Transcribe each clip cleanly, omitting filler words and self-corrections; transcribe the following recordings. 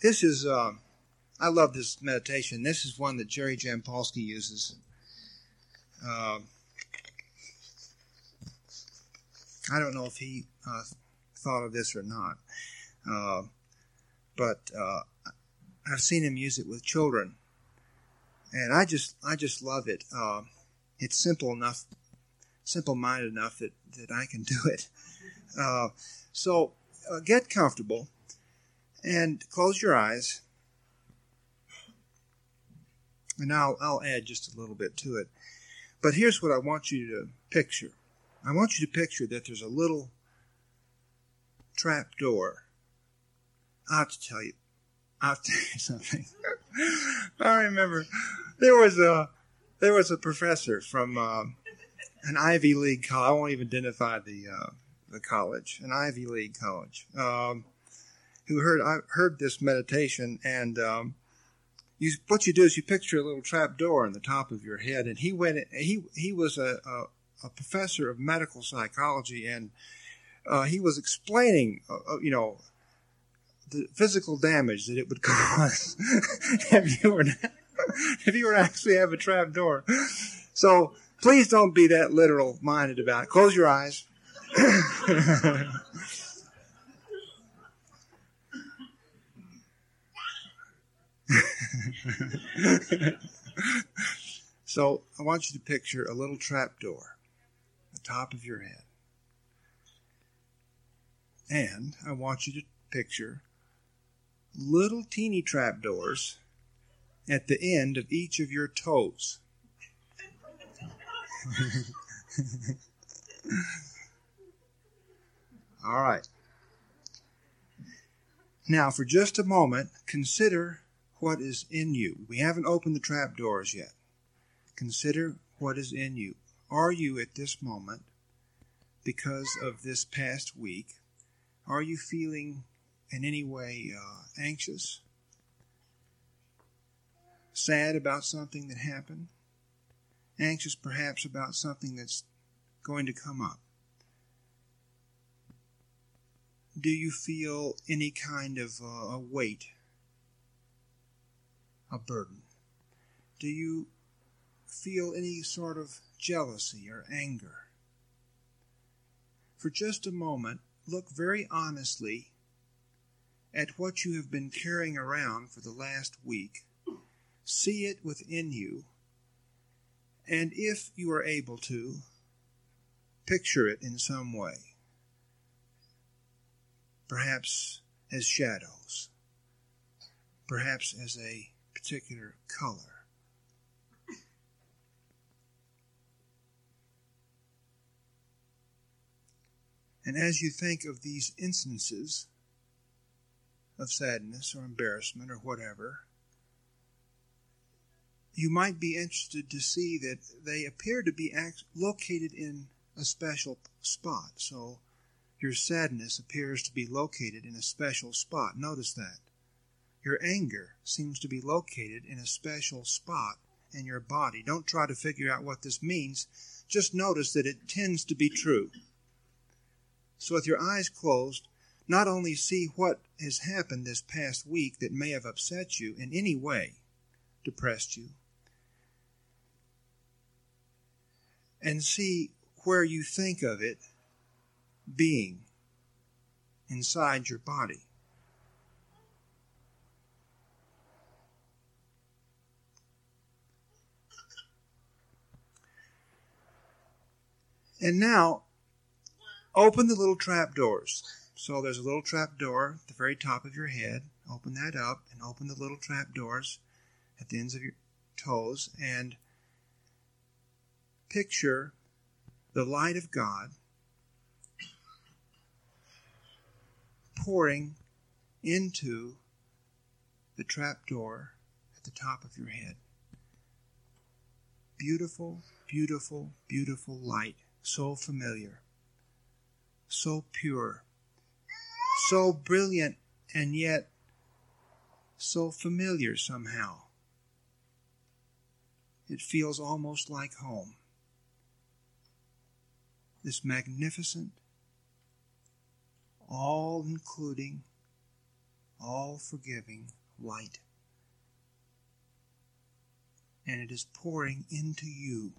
This is, I love this meditation. This is one that Jerry Jampolsky uses. I don't know if he thought of this or not, but I've seen him use it with children, and I just love it. It's simple enough, simple-minded enough that I can do it. So get comfortable and close your eyes. And I'll add just a little bit to it. But here's what I want you to picture. I want you to picture that there's a little trap door. I have to tell you. I have to tell you something. I remember there was a professor from an Ivy League college. I won't even identify the college, an Ivy League college, who heard this meditation, and what you do is you picture a little trap door in the top of your head. And he went. He was a professor of medical psychology, and he was explaining, the physical damage that it would cause if you were to actually have a trap door. So please don't be that literal-minded about it. Close your eyes. So I want you to picture a little trap door at the top of your head. And I want you to picture little teeny trap doors at the end of each of your toes. All right. Now, for just a moment, consider what is in you. We haven't opened the trap doors yet. Consider what is in you. Are you at this moment, because of this past week, are you feeling in any way anxious? Sad about something that happened? Anxious perhaps about something that's going to come up? Do you feel any kind of a weight, a burden? Do you feel any sort of jealousy or anger? For just a moment, look very honestly at what you have been carrying around for the last week. See it within you, and if you are able to, picture it in some way. Perhaps as shadows, perhaps as a particular color. And as you think of these instances of sadness or embarrassment or whatever, you might be interested to see that they appear to be located in a special spot. So your sadness appears to be located in a special spot. Notice that. Your anger seems to be located in a special spot in your body. Don't try to figure out what this means. Just notice that it tends to be true. So with your eyes closed, not only see what has happened this past week that may have upset you in any way, depressed you, and see where you think of it being inside your body. And now, open the little trap doors. So there's a little trap door at the very top of your head. Open that up and open the little trap doors at the ends of your toes, and picture the light of God pouring into the trapdoor at the top of your head. Beautiful, beautiful, beautiful light. So familiar, so pure, so brilliant, and yet so familiar somehow. It feels almost like home. This magnificent, all-including, all-forgiving light. And it is pouring into you.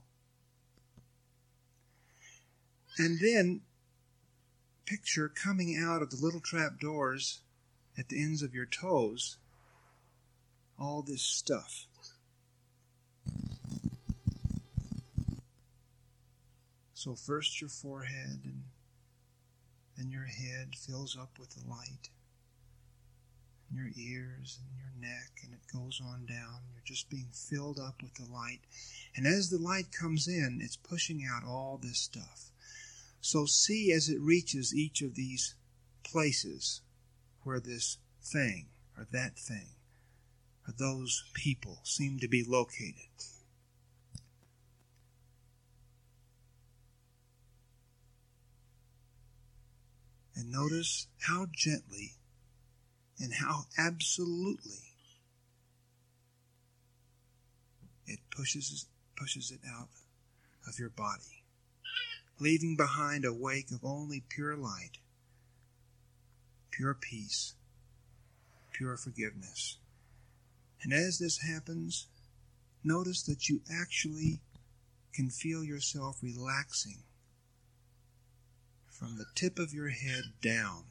And then picture coming out of the little trap doors at the ends of your toes all this stuff. So first your forehead, and then your head fills up with the light, and your ears and your neck, and it goes on down. You're just being filled up with the light. And as the light comes in, it's pushing out all this stuff. So see as it reaches each of these places where this thing or that thing or those people seem to be located. And notice how gently and how absolutely it pushes it out of your body, leaving behind a wake of only pure light, pure peace, pure forgiveness. And as this happens, notice that you actually can feel yourself relaxing from the tip of your head down,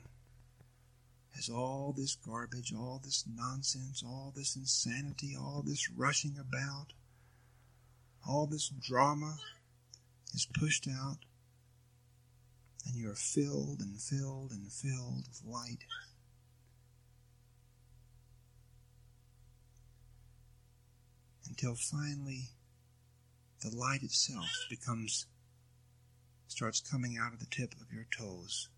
as all this garbage, all this nonsense, all this insanity, all this rushing about, all this drama is pushed out, and you are filled and filled and filled with light. Until finally the light itself starts coming out of the tip of your toes.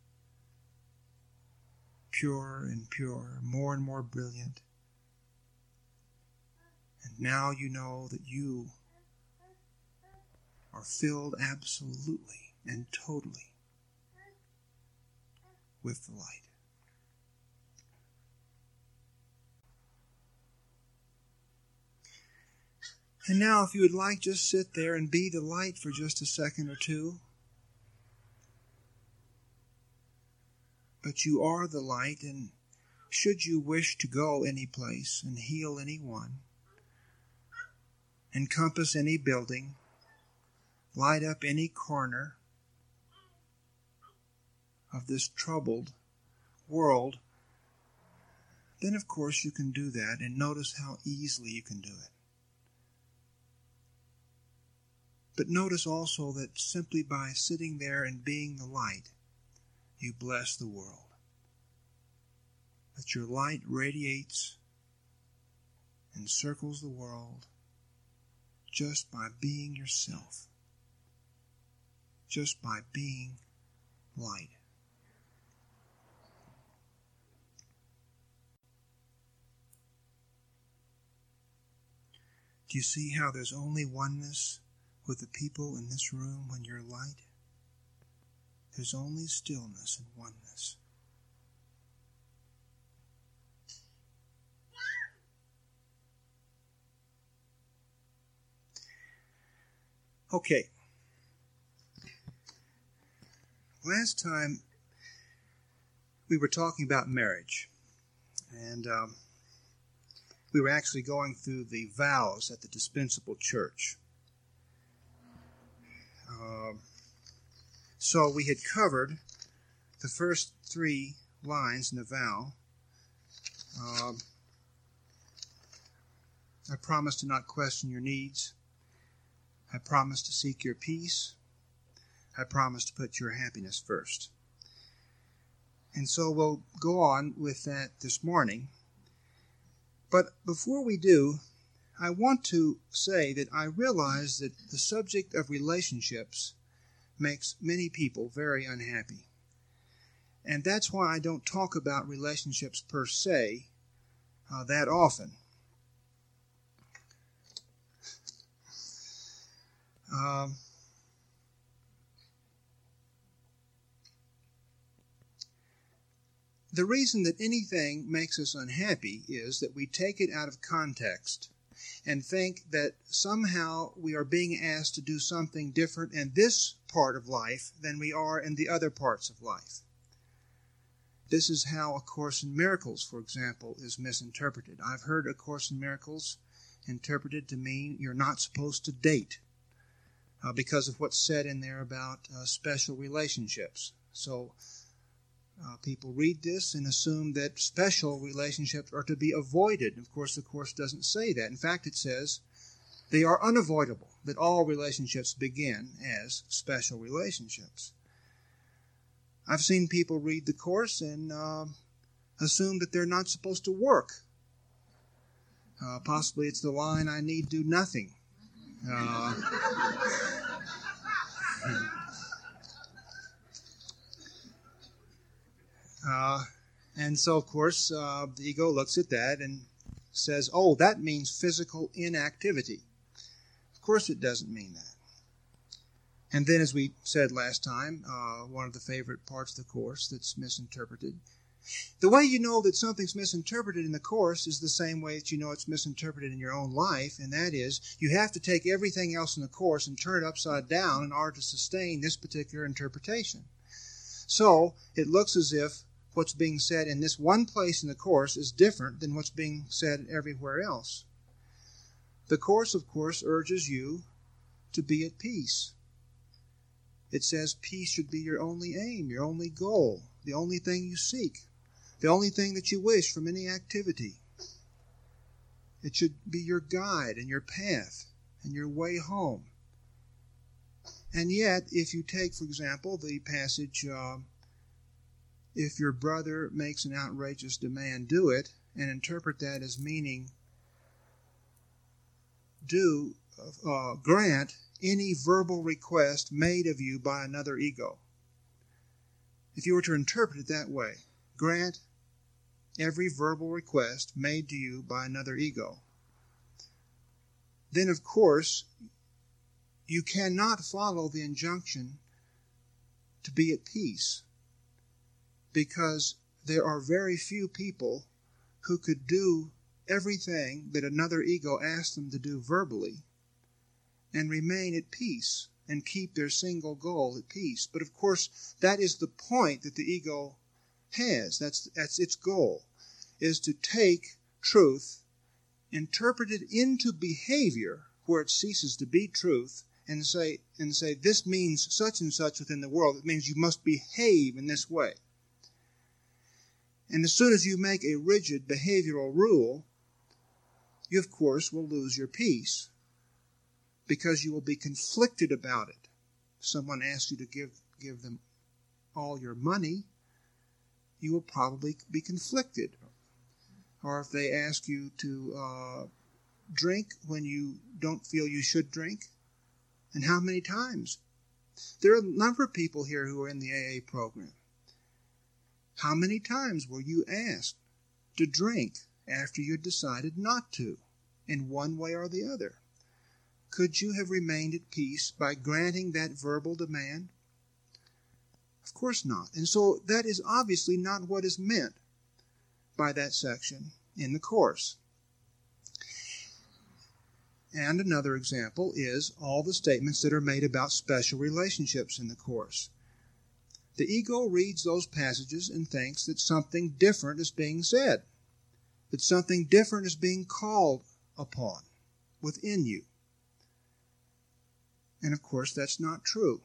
Purer and purer, more and more brilliant. And now you know that you are filled absolutely and totally with the light. And now if you would like, just sit there and be the light for just a second or two. But you are the light, and should you wish to go any place and heal anyone, encompass any building, light up any corner of this troubled world, then of course you can do that, and notice how easily you can do it. But notice also that simply by sitting there and being the light, you bless the world, that your light radiates and circles the world just by being yourself, just by being light. Do you see how there's only oneness with the people in this room when you're light? There's only stillness and oneness. Okay. Last time we were talking about marriage, and we were actually going through the vows at the dispensable church. So we had covered the first three lines in the vow. I promise to not question your needs. I promise to seek your peace. I promise to put your happiness first. And so we'll go on with that this morning. But before we do, I want to say that I realize that the subject of relationships makes many people very unhappy. And that's why I don't talk about relationships per se that often. The reason that anything makes us unhappy is that we take it out of context and think that somehow we are being asked to do something different in this part of life than we are in the other parts of life. This is how A Course in Miracles, for example, is misinterpreted. I've heard A Course in Miracles interpreted to mean you're not supposed to date because of what's said in there about special relationships. So people read this and assume that special relationships are to be avoided. Of course, the Course doesn't say that. In fact, it says they are unavoidable, that all relationships begin as special relationships. I've seen people read the Course and assume that they're not supposed to work. Possibly it's the line, I need do nothing. And so, of course, the ego looks at that and says, oh, that means physical inactivity. Of course it doesn't mean that. And then, as we said last time, one of the favorite parts of the Course that's misinterpreted. The way you know that something's misinterpreted in the Course is the same way that you know it's misinterpreted in your own life, and that is you have to take everything else in the Course and turn it upside down in order to sustain this particular interpretation. So it looks as if what's being said in this one place in the Course is different than what's being said everywhere else. The Course, of course, urges you to be at peace. It says peace should be your only aim, your only goal, the only thing you seek, the only thing that you wish from any activity. It should be your guide and your path and your way home. And yet, if you take, for example, the passage, if your brother makes an outrageous demand, do it, and interpret that as meaning grant any verbal request made of you by another ego. If you were to interpret it that way, grant every verbal request made to you by another ego, then, of course, you cannot follow the injunction to be at peace, because there are very few people who could do everything that another ego asks them to do verbally and remain at peace and keep their single goal at peace. But of course, that is the point that the ego has. That's its goal, is to take truth, interpret it into behavior where it ceases to be truth, and say this means such and such within the world. It means you must behave in this way. And as soon as you make a rigid behavioral rule, you, of course, will lose your peace, because you will be conflicted about it. Someone asks you to give them all your money, you will probably be conflicted. Or if they ask you to drink when you don't feel you should drink, and how many times? There are a number of people here who are in the AA program. How many times were you asked to drink after you decided not to, in one way or the other? Could you have remained at peace by granting that verbal demand? Of course not. And so that is obviously not what is meant by that section in the Course. And another example is all the statements that are made about special relationships in the Course. The ego reads those passages and thinks that something different is being said, that something different is being called upon within you. And, of course, that's not true.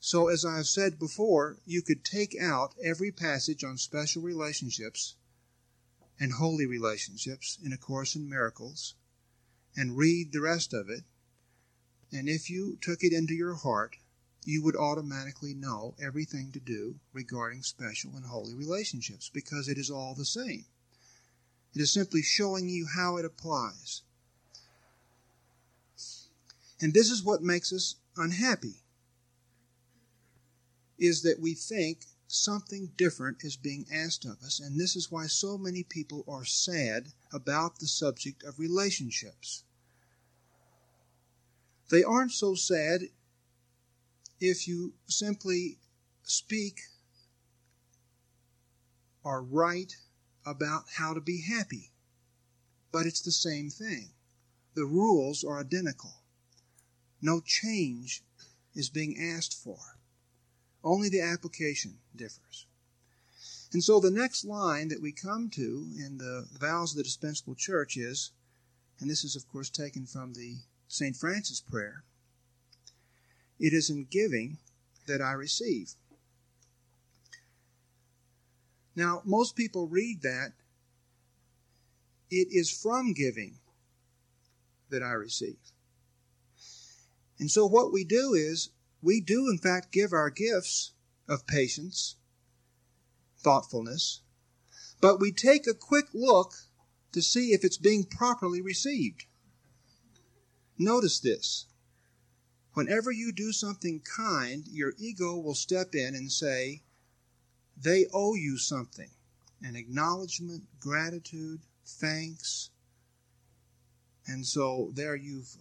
So, as I have said before, you could take out every passage on special relationships and holy relationships in A Course in Miracles and read the rest of it, and if you took it into your heart, you would automatically know everything to do regarding special and holy relationships, because it is all the same. It is simply showing you how it applies. And this is what makes us unhappy, is that we think something different is being asked of us, and this is why so many people are sad about the subject of relationships. They aren't so sad if you simply speak or write about how to be happy, but it's the same thing. The rules are identical. No change is being asked for. Only the application differs. And so the next line that we come to in the vows of the dispensable church is, and this is, of course, taken from the St. Francis prayer, "It is in giving that I receive." Now, most people read that, "It is from giving that I receive." And so what we do is, we do, in fact, give our gifts of patience, thoughtfulness, but we take a quick look to see if it's being properly received. Notice this. Whenever you do something kind, your ego will step in and say, they owe you something, an acknowledgement, gratitude, thanks. And so there you've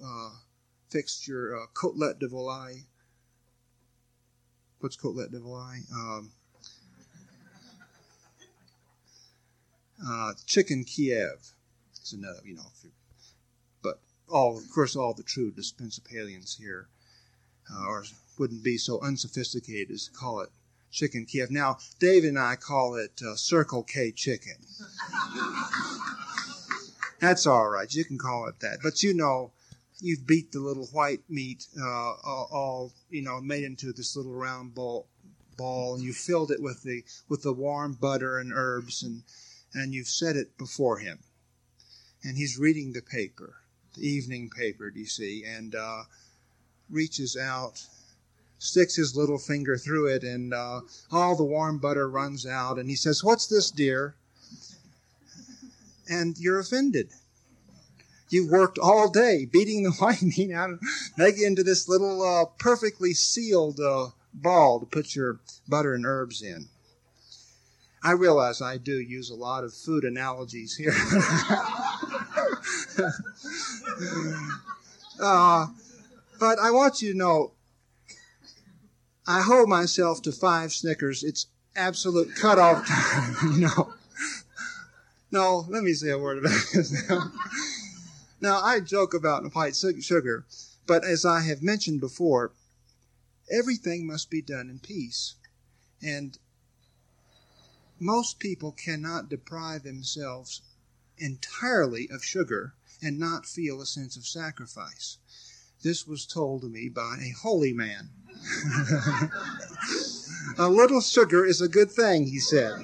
fixed your cotelette de volaille. What's cotelette de volaille? Chicken Kiev. It's another, but all the true dispensapalians here wouldn't be so unsophisticated as to call it Chicken Kiev. Now, Dave and I call it Circle K Chicken. That's all right. You can call it that. But you've beat the little white meat made into this little round ball, and you filled it with the warm butter and herbs, and you've set it before him. And he's reading the paper, the evening paper, do you see, and reaches out, sticks his little finger through it, and all the warm butter runs out, and he says, "What's this, dear?" And you're offended. You've worked all day beating the white meat out, make it into this little perfectly sealed ball to put your butter and herbs in. I realize I do use a lot of food analogies here. But I want you to know, I hold myself to 5 Snickers. It's absolute cutoff time, No, let me say a word about this now. Now, I joke about white sugar, but as I have mentioned before, everything must be done in peace. And most people cannot deprive themselves entirely of sugar and not feel a sense of sacrifice. This was told to me by a holy man. A little sugar is a good thing, he said.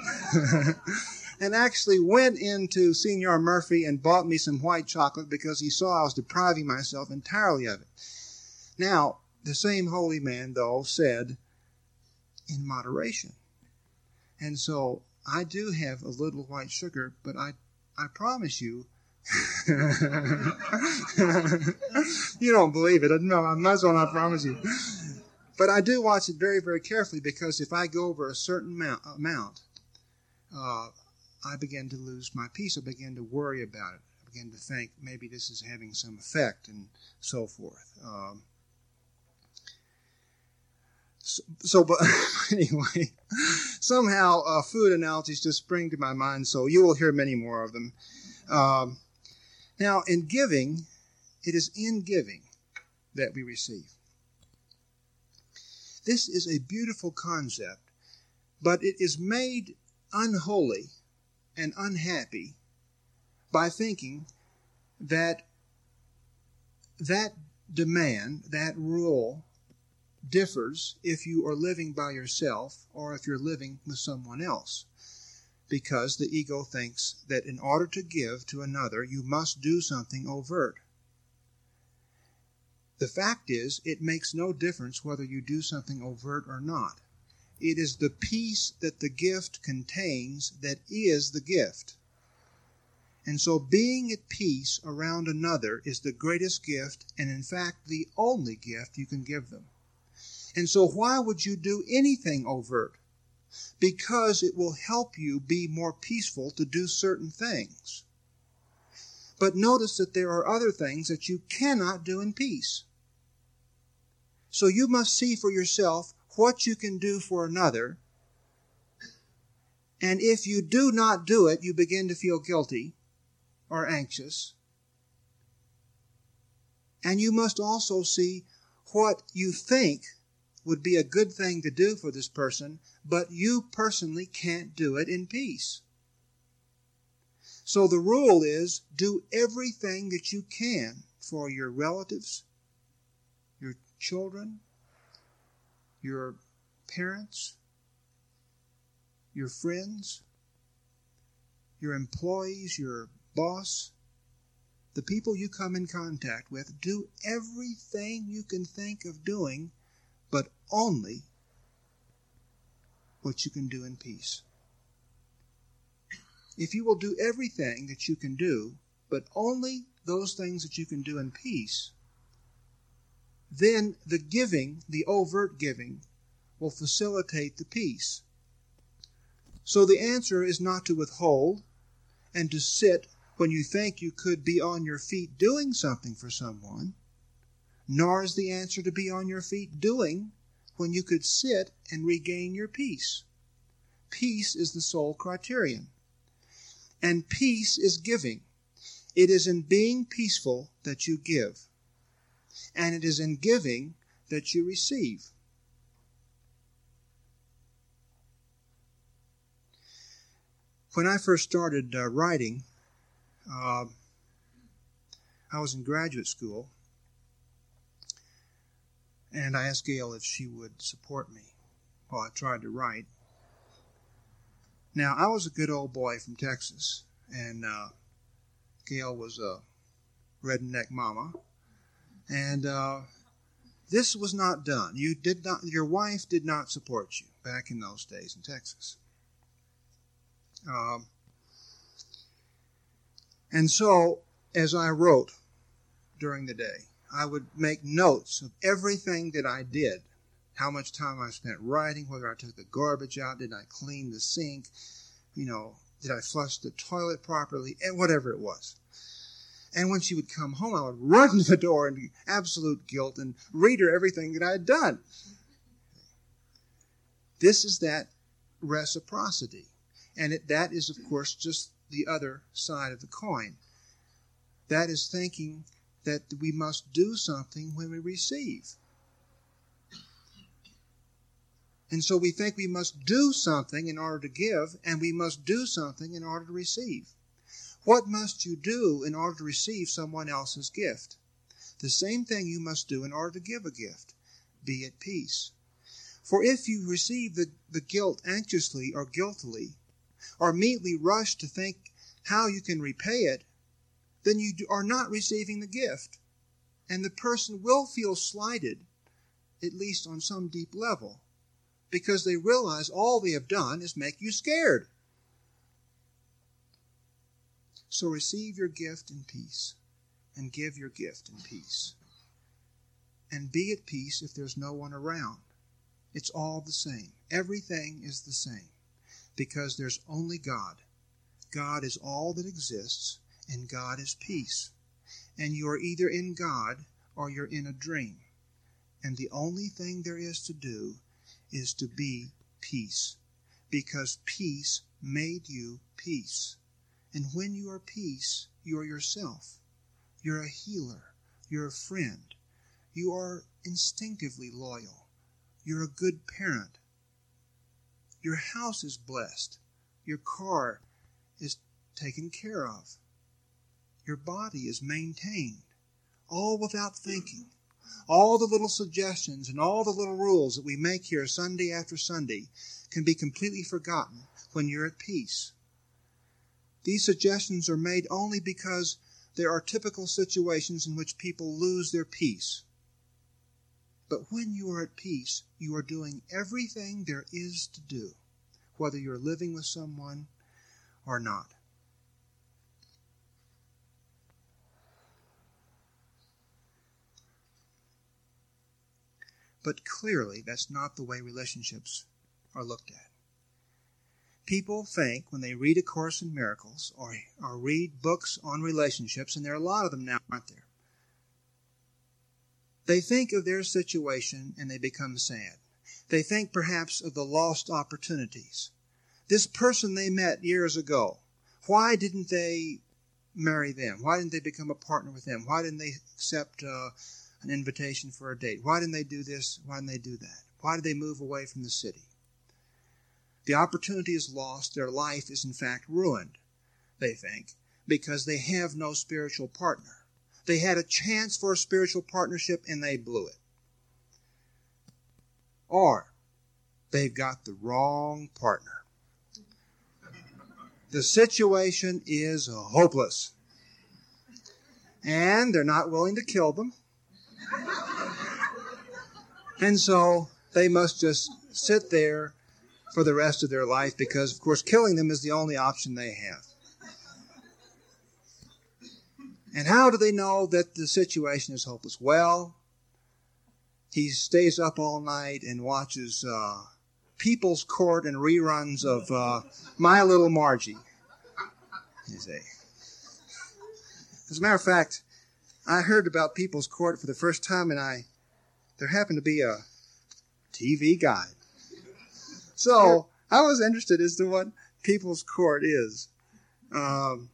And actually went into Signor Murphy and bought me some white chocolate because he saw I was depriving myself entirely of it. Now, the same holy man, though, said, in moderation. And so I do have a little white sugar, but I promise you, you don't believe it. No, I might as well not promise you. But I do watch it very, very carefully, because if I go over a certain amount, I begin to lose my peace. I begin to worry about it. I begin to think maybe this is having some effect and so forth. But anyway, somehow food analogies just spring to my mind, so you will hear many more of them. Now, in giving, it is in giving that we receive. This is a beautiful concept, but it is made unholy and unhappy by thinking that demand, that rule, differs if you are living by yourself or if you're living with someone else, because the ego thinks that in order to give to another, you must do something overt. The fact is, it makes no difference whether you do something overt or not. It is the peace that the gift contains that is the gift. And so being at peace around another is the greatest gift, and in fact the only gift you can give them. And so why would you do anything overt? Because it will help you be more peaceful to do certain things. But notice that there are other things that you cannot do in peace. So you must see for yourself what you can do for another. And if you do not do it, you begin to feel guilty or anxious. And you must also see what you think would be a good thing to do for this person, but you personally can't do it in peace. So the rule is, do everything that you can for your relatives, your children, your parents, your friends, your employees, your boss, the people you come in contact with. Do everything you can think of doing, but only what you can do in peace. If you will do everything that you can do, but only those things that you can do in peace, then the giving, the overt giving, will facilitate the peace. So the answer is not to withhold and to sit when you think you could be on your feet doing something for someone, nor is the answer to be on your feet doing when you could sit and regain your peace. Peace is the sole criterion. And peace is giving. It is in being peaceful that you give. And it is in giving that you receive. When I first started writing, I was in graduate school, and I asked Gail if she would support me while I tried to write. Now, I was a good old boy from Texas, and Gail was a redneck mama, and this was not done. Your wife did not support you back in those days in Texas. And so, as I wrote during the day, I would make notes of everything that I did, how much time I spent writing, whether I took the garbage out, did I clean the sink, did I flush the toilet properly, and whatever it was. And when she would come home, I would run to the door in absolute guilt and read her everything that I had done. This is that reciprocity. And that is, of course, just the other side of the coin. That is thinking that we must do something when we receive. And so we think we must do something in order to give, and we must do something in order to receive. What must you do in order to receive someone else's gift? The same thing you must do in order to give a gift. Be at peace. For if you receive the guilt anxiously or guiltily, or immediately rush to think how you can repay it, then you are not receiving the gift, and the person will feel slighted, at least on some deep level, because they realize all they have done is make you scared. So receive your gift in peace, and give your gift in peace, and be at peace if there's no one around. It's all the same. Everything is the same. Because there's only God. God is all that exists, and God is peace. And you are either in God or you're in a dream. And the only thing there is to do is to be peace, because peace made you peace. And when you are peace, you are yourself. You're a healer. You're a friend. You are instinctively loyal. You're a good parent. Your house is blessed. Your car is taken care of. Your body is maintained. All without thinking. All the little suggestions and all the little rules that we make here Sunday after Sunday can be completely forgotten when you're at peace. These suggestions are made only because there are typical situations in which people lose their peace. But when you are at peace, you are doing everything there is to do, whether you're living with someone or not. But clearly, that's not the way relationships are looked at. People think when they read A Course in Miracles or read books on relationships, and there are a lot of them now, aren't there? They think of their situation and they become sad. They think perhaps of the lost opportunities. This person they met years ago, why didn't they marry them? Why didn't they become a partner with them? Why didn't they accept an invitation for a date? Why didn't they do this? Why didn't they do that? Why do they move away from the city? The opportunity is lost. Their life is, in fact, ruined, they think, because they have no spiritual partner. They had a chance for a spiritual partnership, and they blew it. Or they've got the wrong partner. The situation is hopeless. And they're not willing to kill them. And so they must just sit there for the rest of their life because, of course, killing them is the only option they have. And how do they know that the situation is hopeless? Well, he stays up all night and watches People's Court and reruns of My Little Margie. You see. As a matter of fact, I heard about People's Court for the first time, and there happened to be a TV guide. So I was interested as to what People's Court is. And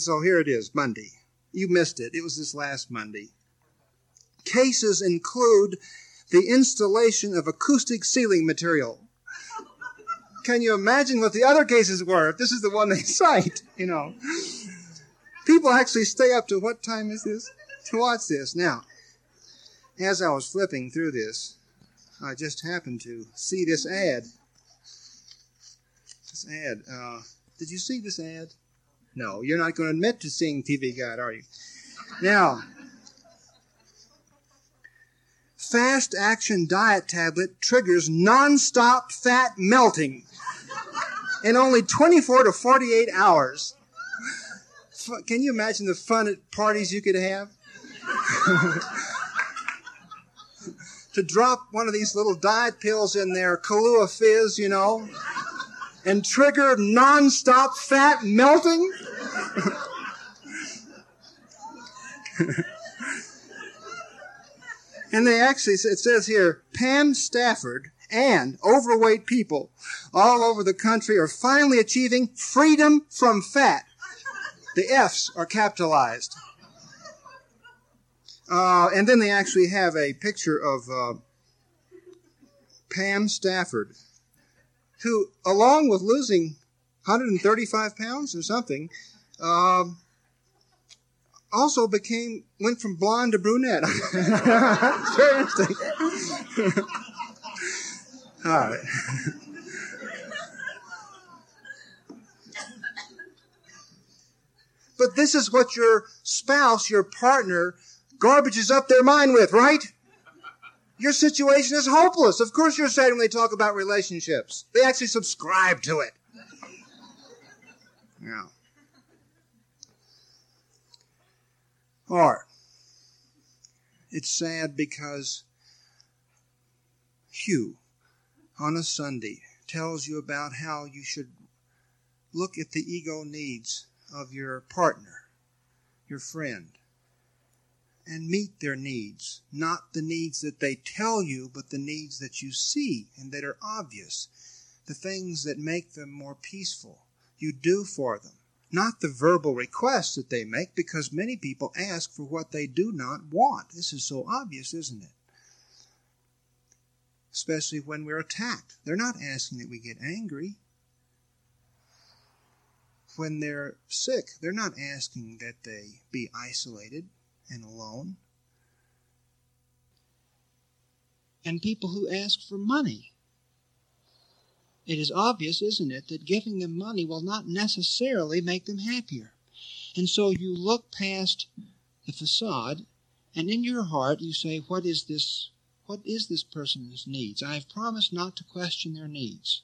so here it is, Monday. You missed it. It was this last Monday. Cases include the installation of acoustic ceiling material. Can you imagine what the other cases were if this is the one they cite, you know? People actually stay up to what time is this to watch this. Now, as I was flipping through this, I just happened to see this ad. Did you see this ad? No, you're not going to admit to seeing TV Guide, are you? Now, fast action diet tablet triggers nonstop fat melting in only 24 to 48 hours. Can you imagine the fun at parties you could have? To drop one of these little diet pills in there, Kahlua fizz, you know, and trigger nonstop fat melting? And they actually, it says here, Pam Stafford and overweight people all over the country are finally achieving freedom from fat. The F's are capitalized. And then they actually have a picture of Pam Stafford, who, along with losing 135 pounds or something, also went from blonde to brunette. It's very interesting. All right. But this is what your spouse, your partner, garbage is up their mind with, right? Your situation is hopeless. Of course you're sad when they talk about relationships. They actually subscribe to it. Yeah. Or, it's sad because Hugh, on a Sunday, tells you about how you should look at the ego needs of your partner, your friend, and meet their needs, not the needs that they tell you, but the needs that you see and that are obvious, the things that make them more peaceful. You do for them, not the verbal requests that they make, because many people ask for what they do not want. This is so obvious, isn't it? Especially when we're attacked. They're not asking that we get angry. When they're sick, they're not asking that they be isolated and alone. And people who ask for money. It is obvious, isn't it, that giving them money will not necessarily make them happier. And so you look past the facade, and in your heart you say, what is this person's needs? I have promised not to question their needs.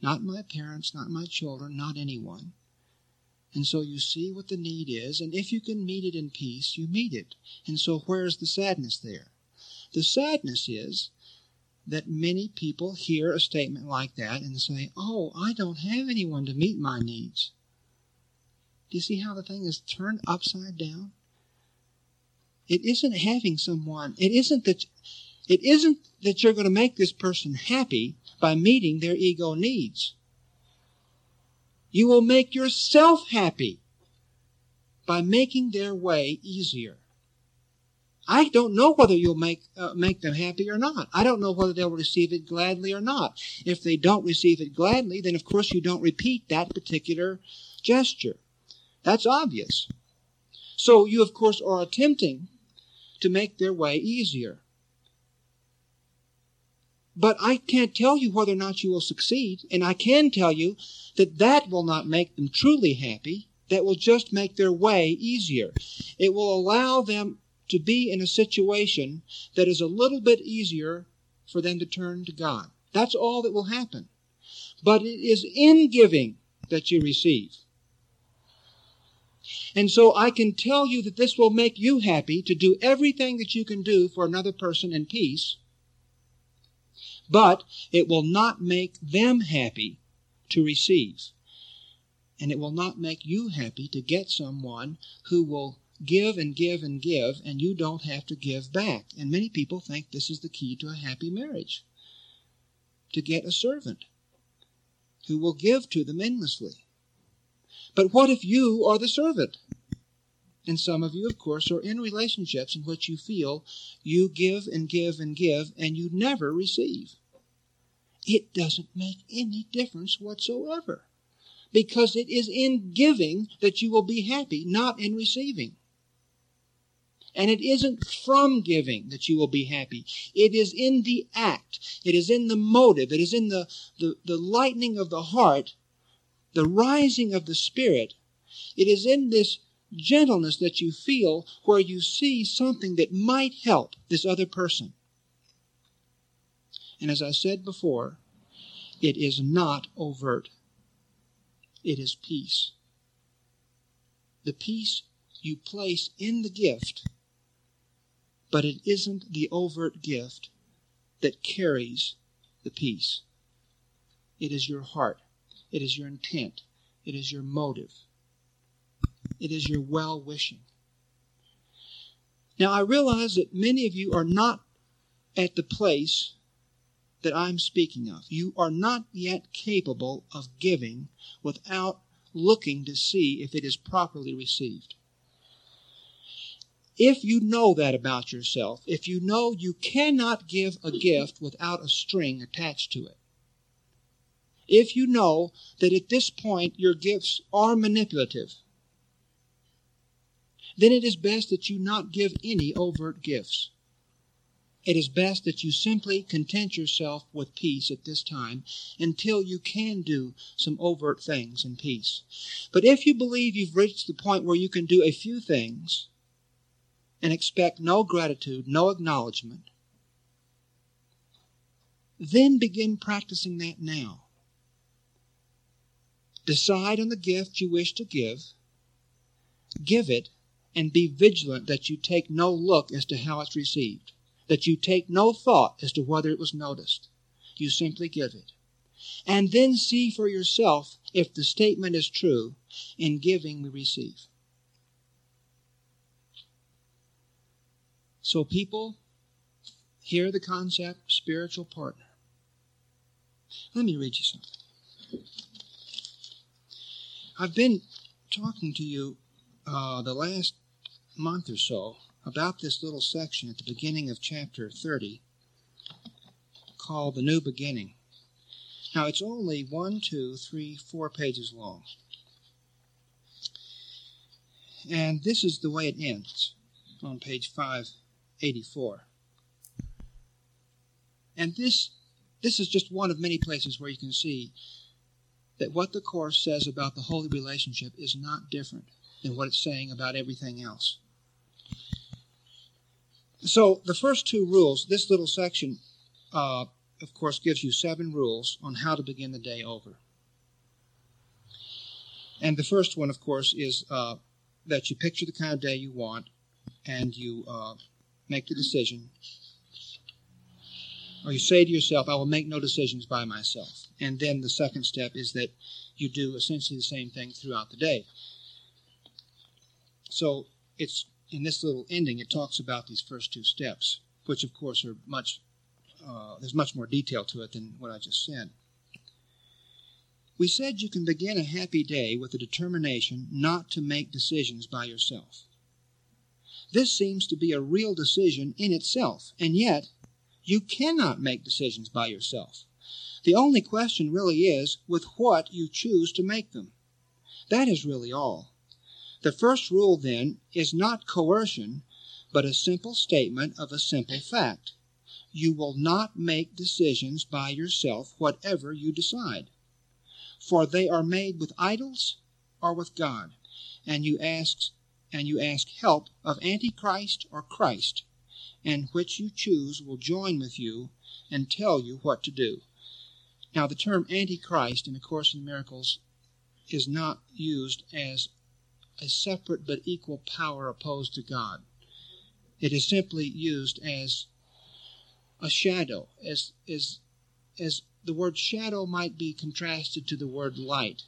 Not my parents, not my children, not anyone. And so you see what the need is, and if you can meet it in peace, you meet it. And so where's the sadness there? The sadness is that many people hear a statement like that and say, oh, I don't have anyone to meet my needs. Do you see how the thing is turned upside down? It isn't having someone. It isn't that you're going to make this person happy by meeting their ego needs. You will make yourself happy by making their way easier. I don't know whether you'll make them happy or not. I don't know whether they'll receive it gladly or not. If they don't receive it gladly, then of course you don't repeat that particular gesture. That's obvious. So you, of course, are attempting to make their way easier. But I can't tell you whether or not you will succeed, and I can tell you that that will not make them truly happy. That will just make their way easier. It will allow them to be in a situation that is a little bit easier for them to turn to God. That's all that will happen. But it is in giving that you receive. And so I can tell you that this will make you happy to do everything that you can do for another person in peace, but it will not make them happy to receive. And it will not make you happy to get someone who will give and give and give, and you don't have to give back. And many people think this is the key to a happy marriage, to get a servant who will give to them endlessly. But what if you are the servant? And some of you, of course, are in relationships in which you feel you give and give and give, and you never receive. It doesn't make any difference whatsoever. Because it is in giving that you will be happy, not in receiving. And it isn't from giving that you will be happy. It is in the act. It is in the motive. It is in the lightening of the heart, the rising of the spirit. It is in this gentleness that you feel where you see something that might help this other person. And as I said before, it is not overt. It is peace. The peace you place in the gift, but it isn't the overt gift that carries the peace. It is your heart. It is your intent. It is your motive. It is your well-wishing. Now, I realize that many of you are not at the place that I'm speaking of. You are not yet capable of giving without looking to see if it is properly received. If you know that about yourself, if you know you cannot give a gift without a string attached to it, if you know that at this point your gifts are manipulative, then it is best that you not give any overt gifts. It is best that you simply content yourself with peace at this time until you can do some overt things in peace. But if you believe you've reached the point where you can do a few things and expect no gratitude, no acknowledgement, then begin practicing that now. Decide on the gift you wish to give it, and be vigilant that you take no look as to how it's received. That you take no thought as to whether it was noticed. You simply give it. And then see for yourself if the statement is true, in giving we receive. So people, hear the concept spiritual partner. Let me read you something. I've been talking to you the last month or so about this little section at the beginning of chapter 30 called The New Beginning. Now, it's only 4 pages long. And this is the way it ends on page 584. And this is just one of many places where you can see that what the Course says about the holy relationship is not different than what it's saying about everything else. So the first two rules, this little section, of course, gives you 7 rules on how to begin the day over. And the first one, of course, is that you picture the kind of day you want and you make the decision. Or you say to yourself, I will make no decisions by myself. And then the second step is that you do essentially the same thing throughout the day. So it's in this little ending, it talks about these first two steps, which, of course, are there's much more detail to it than what I just said. We said you can begin a happy day with a determination not to make decisions by yourself. This seems to be a real decision in itself, and yet you cannot make decisions by yourself. The only question really is with what you choose to make them. That is really all. The first rule, then, is not coercion, but a simple statement of a simple fact. You will not make decisions by yourself, whatever you decide. For they are made with idols or with God, and you ask help of Antichrist or Christ, and which you choose will join with you and tell you what to do. Now, the term Antichrist in A Course in Miracles is not used as a separate but equal power opposed to God. It is simply used as a shadow, as the word shadow might be contrasted to the word light.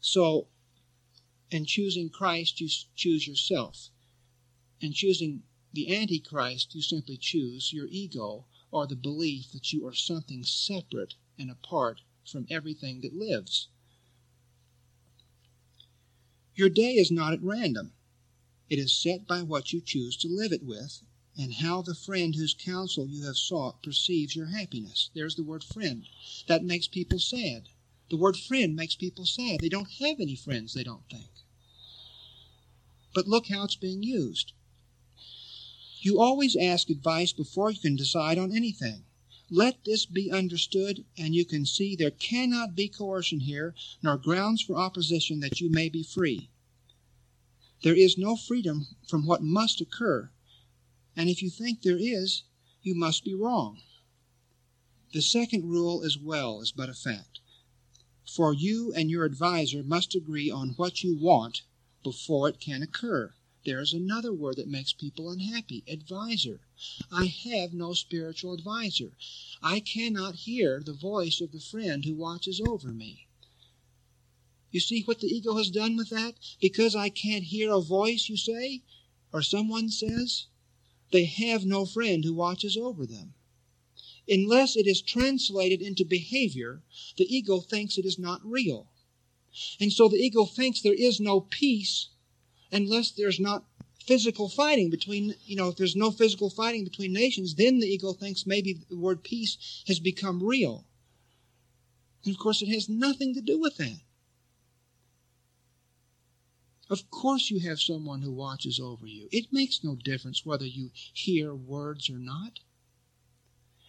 So, in choosing Christ, you choose yourself. In choosing the Antichrist, you simply choose your ego, or the belief that you are something separate and apart from everything that lives. Your day is not at random. It is set by what you choose to live it with, and how the friend whose counsel you have sought perceives your happiness. There's the word friend. That makes people sad. The word friend makes people sad. They don't have any friends, they don't think. But look how it's being used. You always ask advice before you can decide on anything. Let this be understood, and you can see there cannot be coercion here, nor grounds for opposition that you may be free. There is no freedom from what must occur, and if you think there is, you must be wrong. The second rule as well is but a fact, for you and your advisor must agree on what you want before it can occur. There is another word that makes people unhappy, advisor. I have no spiritual advisor. I cannot hear the voice of the friend who watches over me. You see what the ego has done with that? Because I can't hear a voice, you say, or someone says, they have no friend who watches over them. Unless it is translated into behavior, the ego thinks it is not real. And so the ego thinks there is no peace unless there's not physical fighting between, if there's no physical fighting between nations, then the ego thinks maybe the word peace has become real. And of course, it has nothing to do with that. Of course you have someone who watches over you. It makes no difference whether you hear words or not.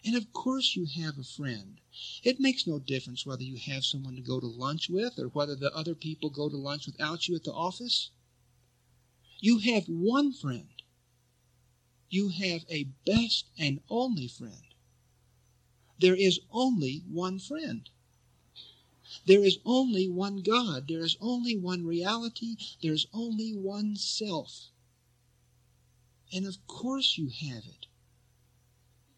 And of course you have a friend. It makes no difference whether you have someone to go to lunch with or whether the other people go to lunch without you at the office. You have one friend. You have a best and only friend. There is only one friend. There is only one God. There is only one reality. There is only one self. And of course you have it.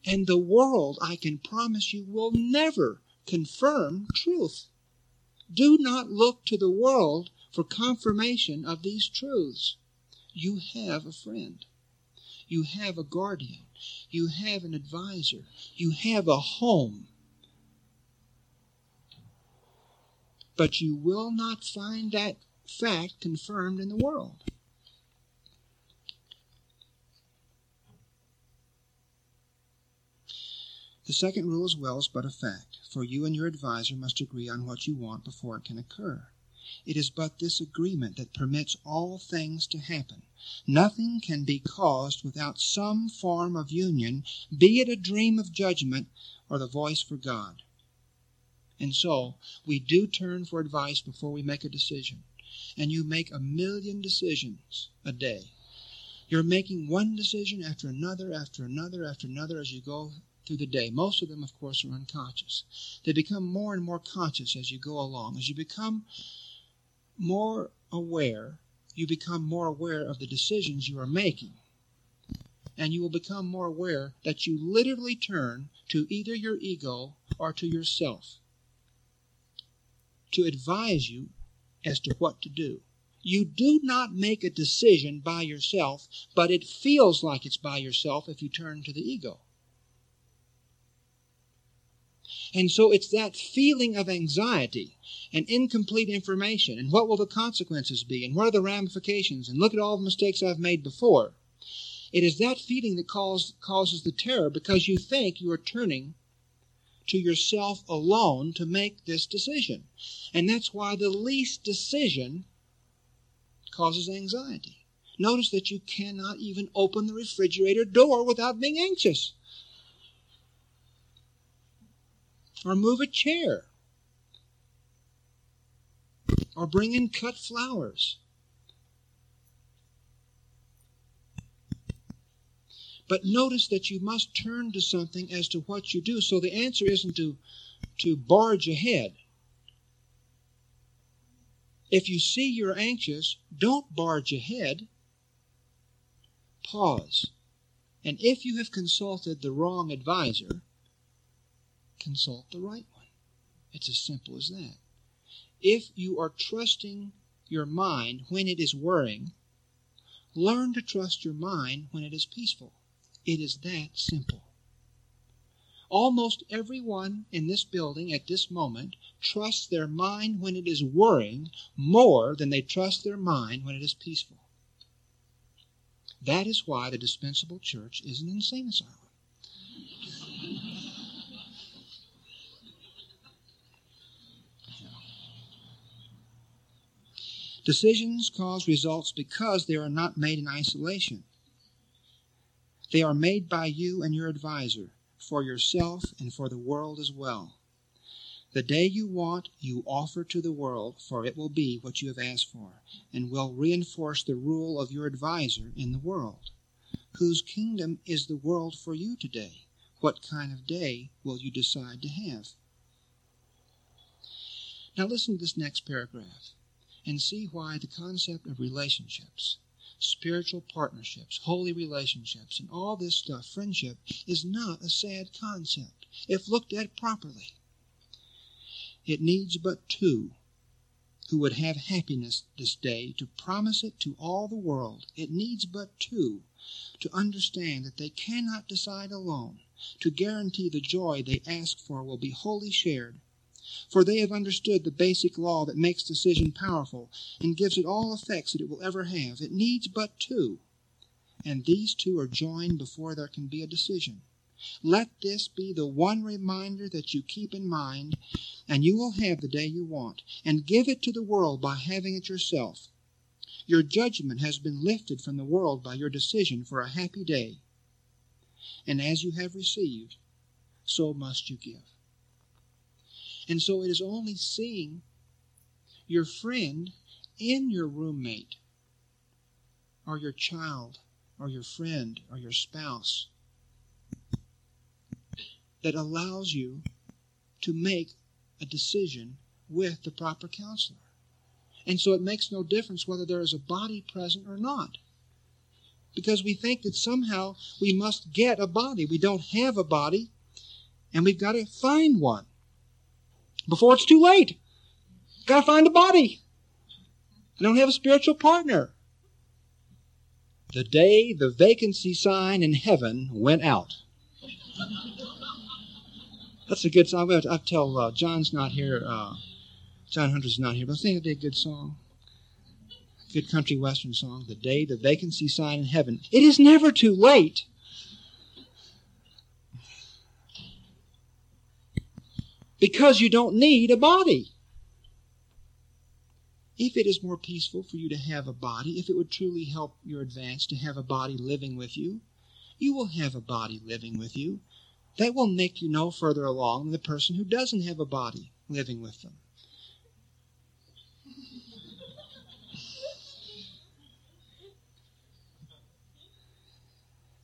And the world, I can promise you, will never confirm truth. Do not look to the world for confirmation of these truths. You have a friend. You have a guardian. You have an advisor. You have a home. But you will not find that fact confirmed in the world. The second rule as well is but a fact, for you and your advisor must agree on what you want before it can occur. It is but this agreement that permits all things to happen. Nothing can be caused without some form of union, be it a dream of judgment or the voice for God. And so, we do turn for advice before we make a decision. And you make 1,000,000 decisions a day. You're making one decision after another, after another, after another as you go through the day. Most of them, of course, are unconscious. They become more and more conscious as you go along. As you become more aware, you become more aware of the decisions you are making. And you will become more aware that you literally turn to either your ego or to yourself to advise you as to what to do. You do not make a decision by yourself, but it feels like it's by yourself if you turn to the ego. And so it's that feeling of anxiety and incomplete information and what will the consequences be and what are the ramifications and look at all the mistakes I've made before. It is that feeling that causes the terror, because you think you are turning to yourself alone to make this decision. And that's why the least decision causes anxiety. Notice that you cannot even open the refrigerator door without being anxious. Or move a chair. Or bring in cut flowers. But notice that you must turn to something as to what you do. So the answer isn't to barge ahead. If you see you're anxious, don't barge ahead. Pause. And if you have consulted the wrong advisor, consult the right one. It's as simple as that. If you are trusting your mind when it is worrying, learn to trust your mind when it is peaceful. It is that simple. Almost everyone in this building at this moment trusts their mind when it is worrying more than they trust their mind when it is peaceful. That is why the dispensable church is an insane asylum. Decisions cause results because they are not made in isolation. They are made by you and your advisor, for yourself and for the world as well. The day you want, you offer to the world, for it will be what you have asked for, and will reinforce the rule of your advisor in the world. Whose kingdom is the world for you today? What kind of day will you decide to have? Now listen to this next paragraph and see why the concept of relationships, spiritual partnerships, holy relationships, and all this stuff, friendship, is not a sad concept if looked at properly. It needs but two who would have happiness this day to promise it to all the world. It needs but two to understand that they cannot decide alone, to guarantee the joy they ask for will be wholly shared. For they have understood the basic law that makes decision powerful and gives it all effects that it will ever have. It needs but two, and these two are joined before there can be a decision. Let this be the one reminder that you keep in mind, and you will have the day you want, and give it to the world by having it yourself. Your judgment has been lifted from the world by your decision for a happy day, and as you have received, so must you give. And so it is only seeing your friend in your roommate or your child or your friend or your spouse that allows you to make a decision with the proper counselor. And so it makes no difference whether there is a body present or not, because we think that somehow we must get a body. We don't have a body, and we've got to find one before it's too late. Got to find a body. I don't have a spiritual partner. The day the vacancy sign in heaven went out. That's a good song. I tell John's not here. John Hunter's not here. But I think that'd be a good song. Good country western song. The day the vacancy sign in heaven. It is never too late. Because you don't need a body. If it is more peaceful for you to have a body, if it would truly help your advance to have a body living with you, you will have a body living with you. That will make you no further along than the person who doesn't have a body living with them.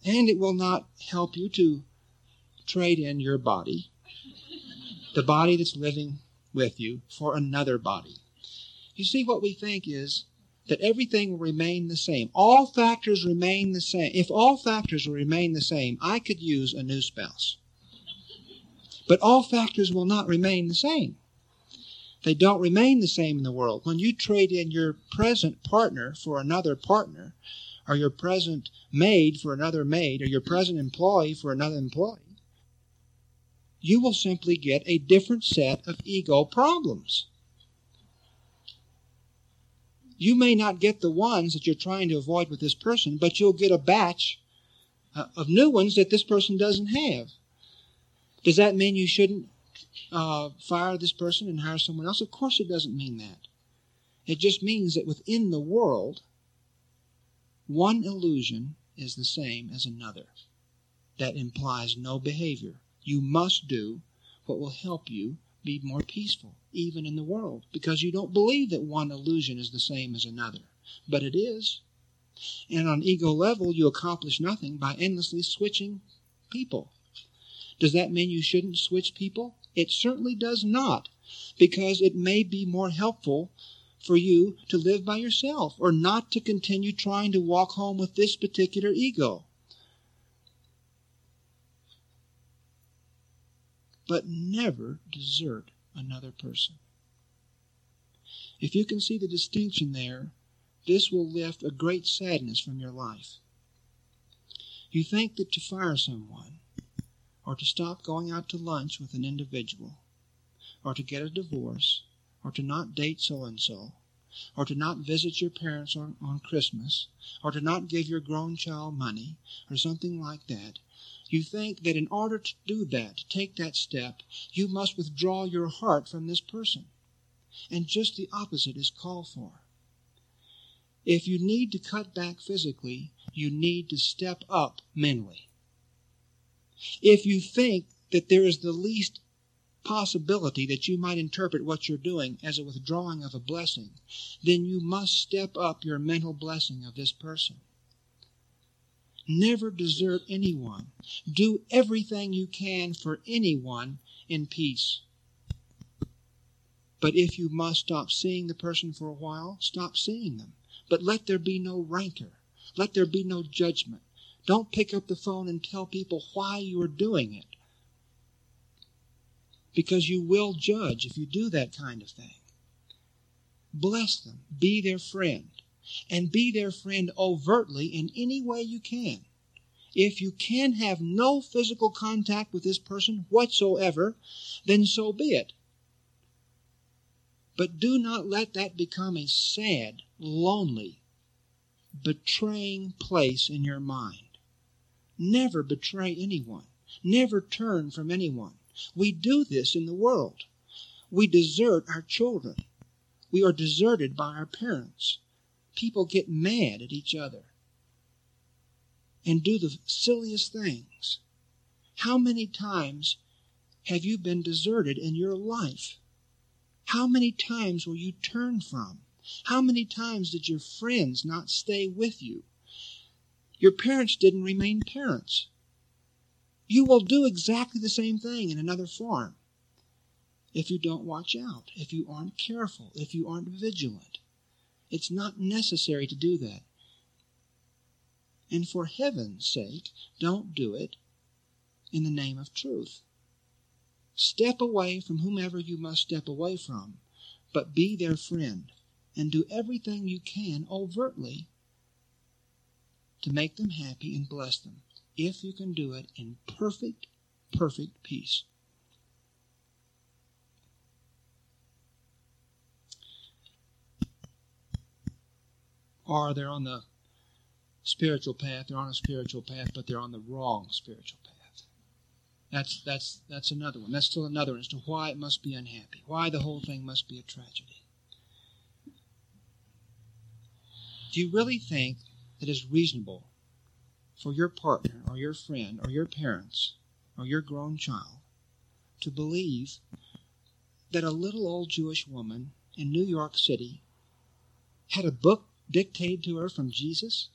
And it will not help you to trade in your body, the body that's living with you, for another body. You see, what we think is that everything will remain the same. All factors remain the same. If all factors will remain the same, I could use a new spouse. But all factors will not remain the same. They don't remain the same in the world. When you trade in your present partner for another partner, or your present maid for another maid, or your present employee for another employee, you will simply get a different set of ego problems. You may not get the ones that you're trying to avoid with this person, but you'll get a batch of new ones that this person doesn't have. Does that mean you shouldn't fire this person and hire someone else? Of course it doesn't mean that. It just means that within the world, one illusion is the same as another. That implies no behavior. You must do what will help you be more peaceful, even in the world, because you don't believe that one illusion is the same as another. But it is. And on ego level, you accomplish nothing by endlessly switching people. Does that mean you shouldn't switch people? It certainly does not, because it may be more helpful for you to live by yourself or not to continue trying to walk home with this particular ego. But never desert another person. If you can see the distinction there, this will lift a great sadness from your life. You think that to fire someone, or to stop going out to lunch with an individual, or to get a divorce, or to not date so-and-so, or to not visit your parents on Christmas, or to not give your grown child money, or something like that, you think that in order to do that, to take that step, you must withdraw your heart from this person. And just the opposite is called for. If you need to cut back physically, you need to step up mentally. If you think that there is the least possibility that you might interpret what you're doing as a withdrawing of a blessing, then you must step up your mental blessing of this person. Never desert anyone. Do everything you can for anyone in peace. But if you must stop seeing the person for a while, stop seeing them. But let there be no rancor. Let there be no judgment. Don't pick up the phone and tell people why you are doing it, because you will judge if you do that kind of thing. Bless them. Be their friend. And be their friend overtly in any way you can. If you can have no physical contact with this person whatsoever, then so be it. But do not let that become a sad, lonely, betraying place in your mind. Never betray anyone. Never turn from anyone. We do this in the world. We desert our children. We are deserted by our parents. People get mad at each other and do the silliest things. How many times have you been deserted in your life? How many times were you turned from? How many times did your friends not stay with you? Your parents didn't remain parents. You will do exactly the same thing in another form if you don't watch out, if you aren't careful, if you aren't vigilant. It's not necessary to do that. And for heaven's sake, don't do it in the name of truth. Step away from whomever you must step away from, but be their friend and do everything you can overtly to make them happy and bless them, if you can do it in perfect, perfect peace. Or they're on the spiritual path, but they're on the wrong spiritual path. That's another one. That's still another one as to why it must be unhappy, why the whole thing must be a tragedy. Do you really think that it's reasonable for your partner or your friend or your parents or your grown child to believe that a little old Jewish woman in New York City had a book dictated to her from Jesus?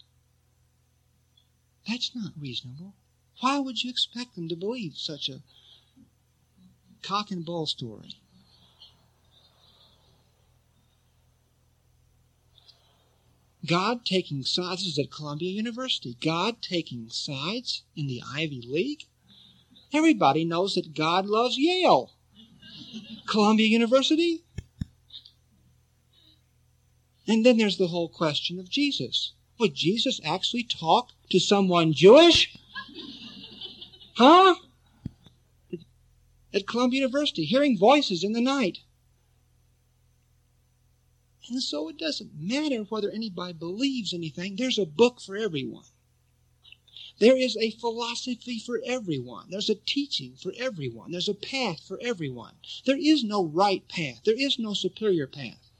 That's not reasonable. Why would you expect them to believe such a cock and bull story? God taking sides. This is at Columbia University. God taking sides in the Ivy League? Everybody knows that God loves Yale. Columbia University? And then there's the whole question of Jesus. Would Jesus actually talk to someone Jewish? Huh? at Columbia University, hearing voices in the night. And so it doesn't matter whether anybody believes anything. There's a book for everyone. There is a philosophy for everyone. There's a teaching for everyone. There's a path for everyone. There is no right path. There is no superior path.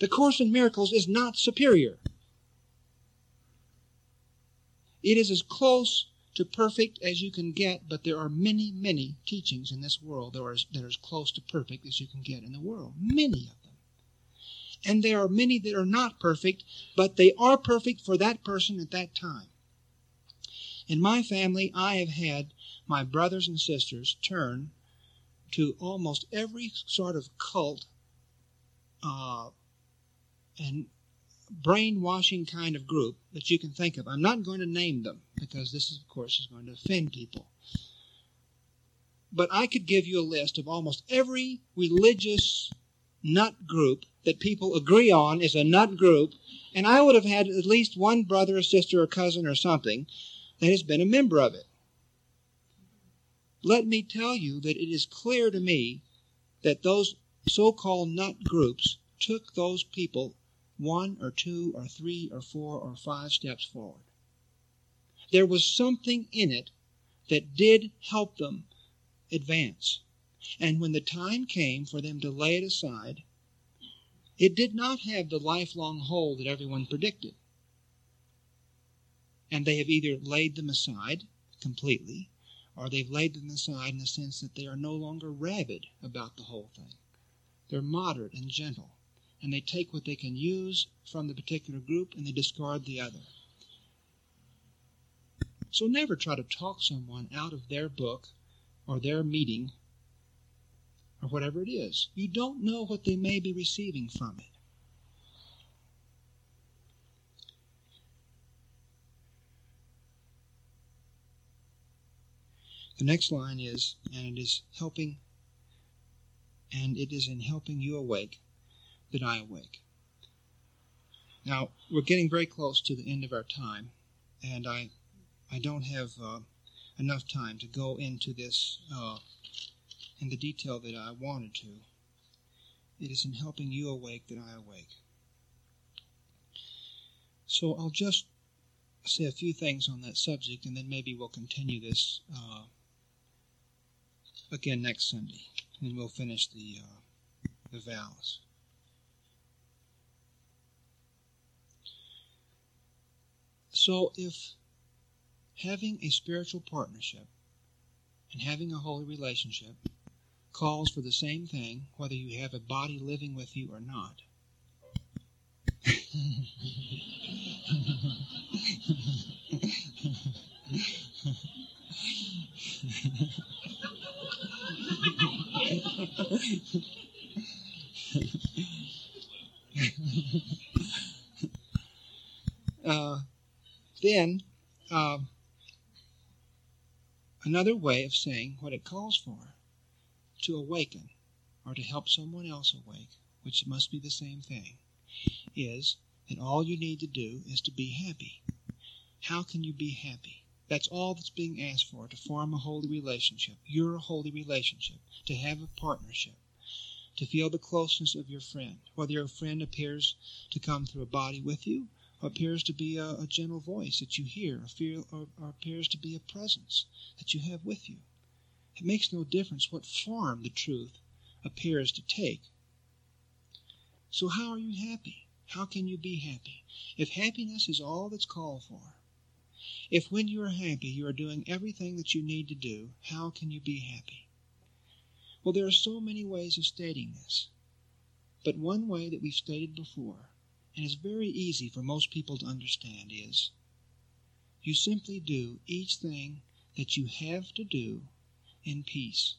The Course in Miracles is not superior. It is as close to perfect as you can get, but there are many, many teachings in this world that are as close to perfect as you can get in the world. Many of them. And there are many that are not perfect, but they are perfect for that person at that time. In my family, I have had my brothers and sisters turn to almost every sort of cult and brainwashing kind of group that you can think of. I'm not going to name them because this, of course, is going to offend people. But I could give you a list of almost every religious nut group that people agree on is a nut group, and I would have had at least one brother or sister or cousin or something that has been a member of it. Let me tell you that it is clear to me that those so-called nut groups took those people 1 or 2 or 3 or 4 or 5 steps forward. There was something in it that did help them advance. And when the time came for them to lay it aside, it did not have the lifelong hold that everyone predicted. And they have either laid them aside completely, or they've laid them aside in the sense that they are no longer rabid about the whole thing. They're moderate and gentle. And they take what they can use from the particular group and they discard the other. So never try to talk someone out of their book or their meeting or whatever it is. You don't know what they may be receiving from it. The next line is, and it is in helping you awake that I awake. Now, we're getting very close to the end of our time, and I don't have enough time to go into this in the detail that I wanted to. It is in helping you awake that I awake. So I'll just say a few things on that subject, and then maybe we'll continue this again next Sunday, and we'll finish the vows. So if having a spiritual partnership and having a holy relationship calls for the same thing, whether you have a body living with you or not, Then another way of saying what it calls for, to awaken or to help someone else awake, which must be the same thing, is that all you need to do is to be happy. How can you be happy? That's all that's being asked for, to form a holy relationship, your holy relationship, to have a partnership, to feel the closeness of your friend, whether your friend appears to come through a body with you, appears to be a gentle voice that you hear, or feel, or appears to be a presence that you have with you. It makes no difference what form the truth appears to take. So how are you happy? How can you be happy? If happiness is all that's called for, if when you are happy you are doing everything that you need to do, how can you be happy? Well, there are so many ways of stating this, but one way that we've stated before, and it's very easy for most people to understand, is you simply do each thing that you have to do in peace.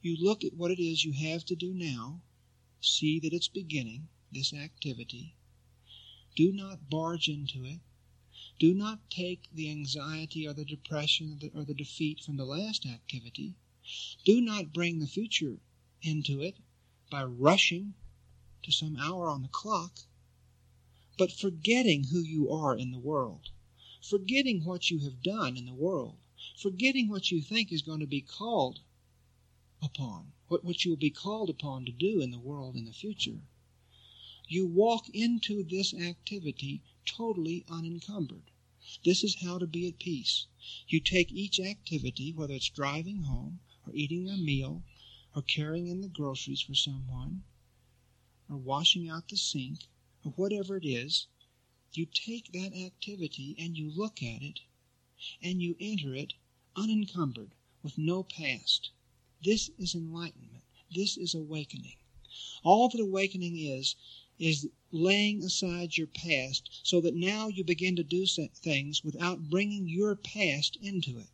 You look at what it is you have to do now, see that it's beginning, this activity. Do not barge into it. Do not take the anxiety or the depression or the defeat from the last activity. Do not bring the future into it by rushing to some hour on the clock, but forgetting who you are in the world, forgetting what you have done in the world, forgetting what you think is going to be called upon, what you will be called upon to do in the world in the future. You walk into this activity totally unencumbered. This is how to be at peace. You take each activity, whether it's driving home or eating a meal or carrying in the groceries for someone or washing out the sink or whatever it is, you take that activity and you look at it and you enter it unencumbered with no past. This is enlightenment. This is awakening. All that awakening is laying aside your past so that now you begin to do things without bringing your past into it.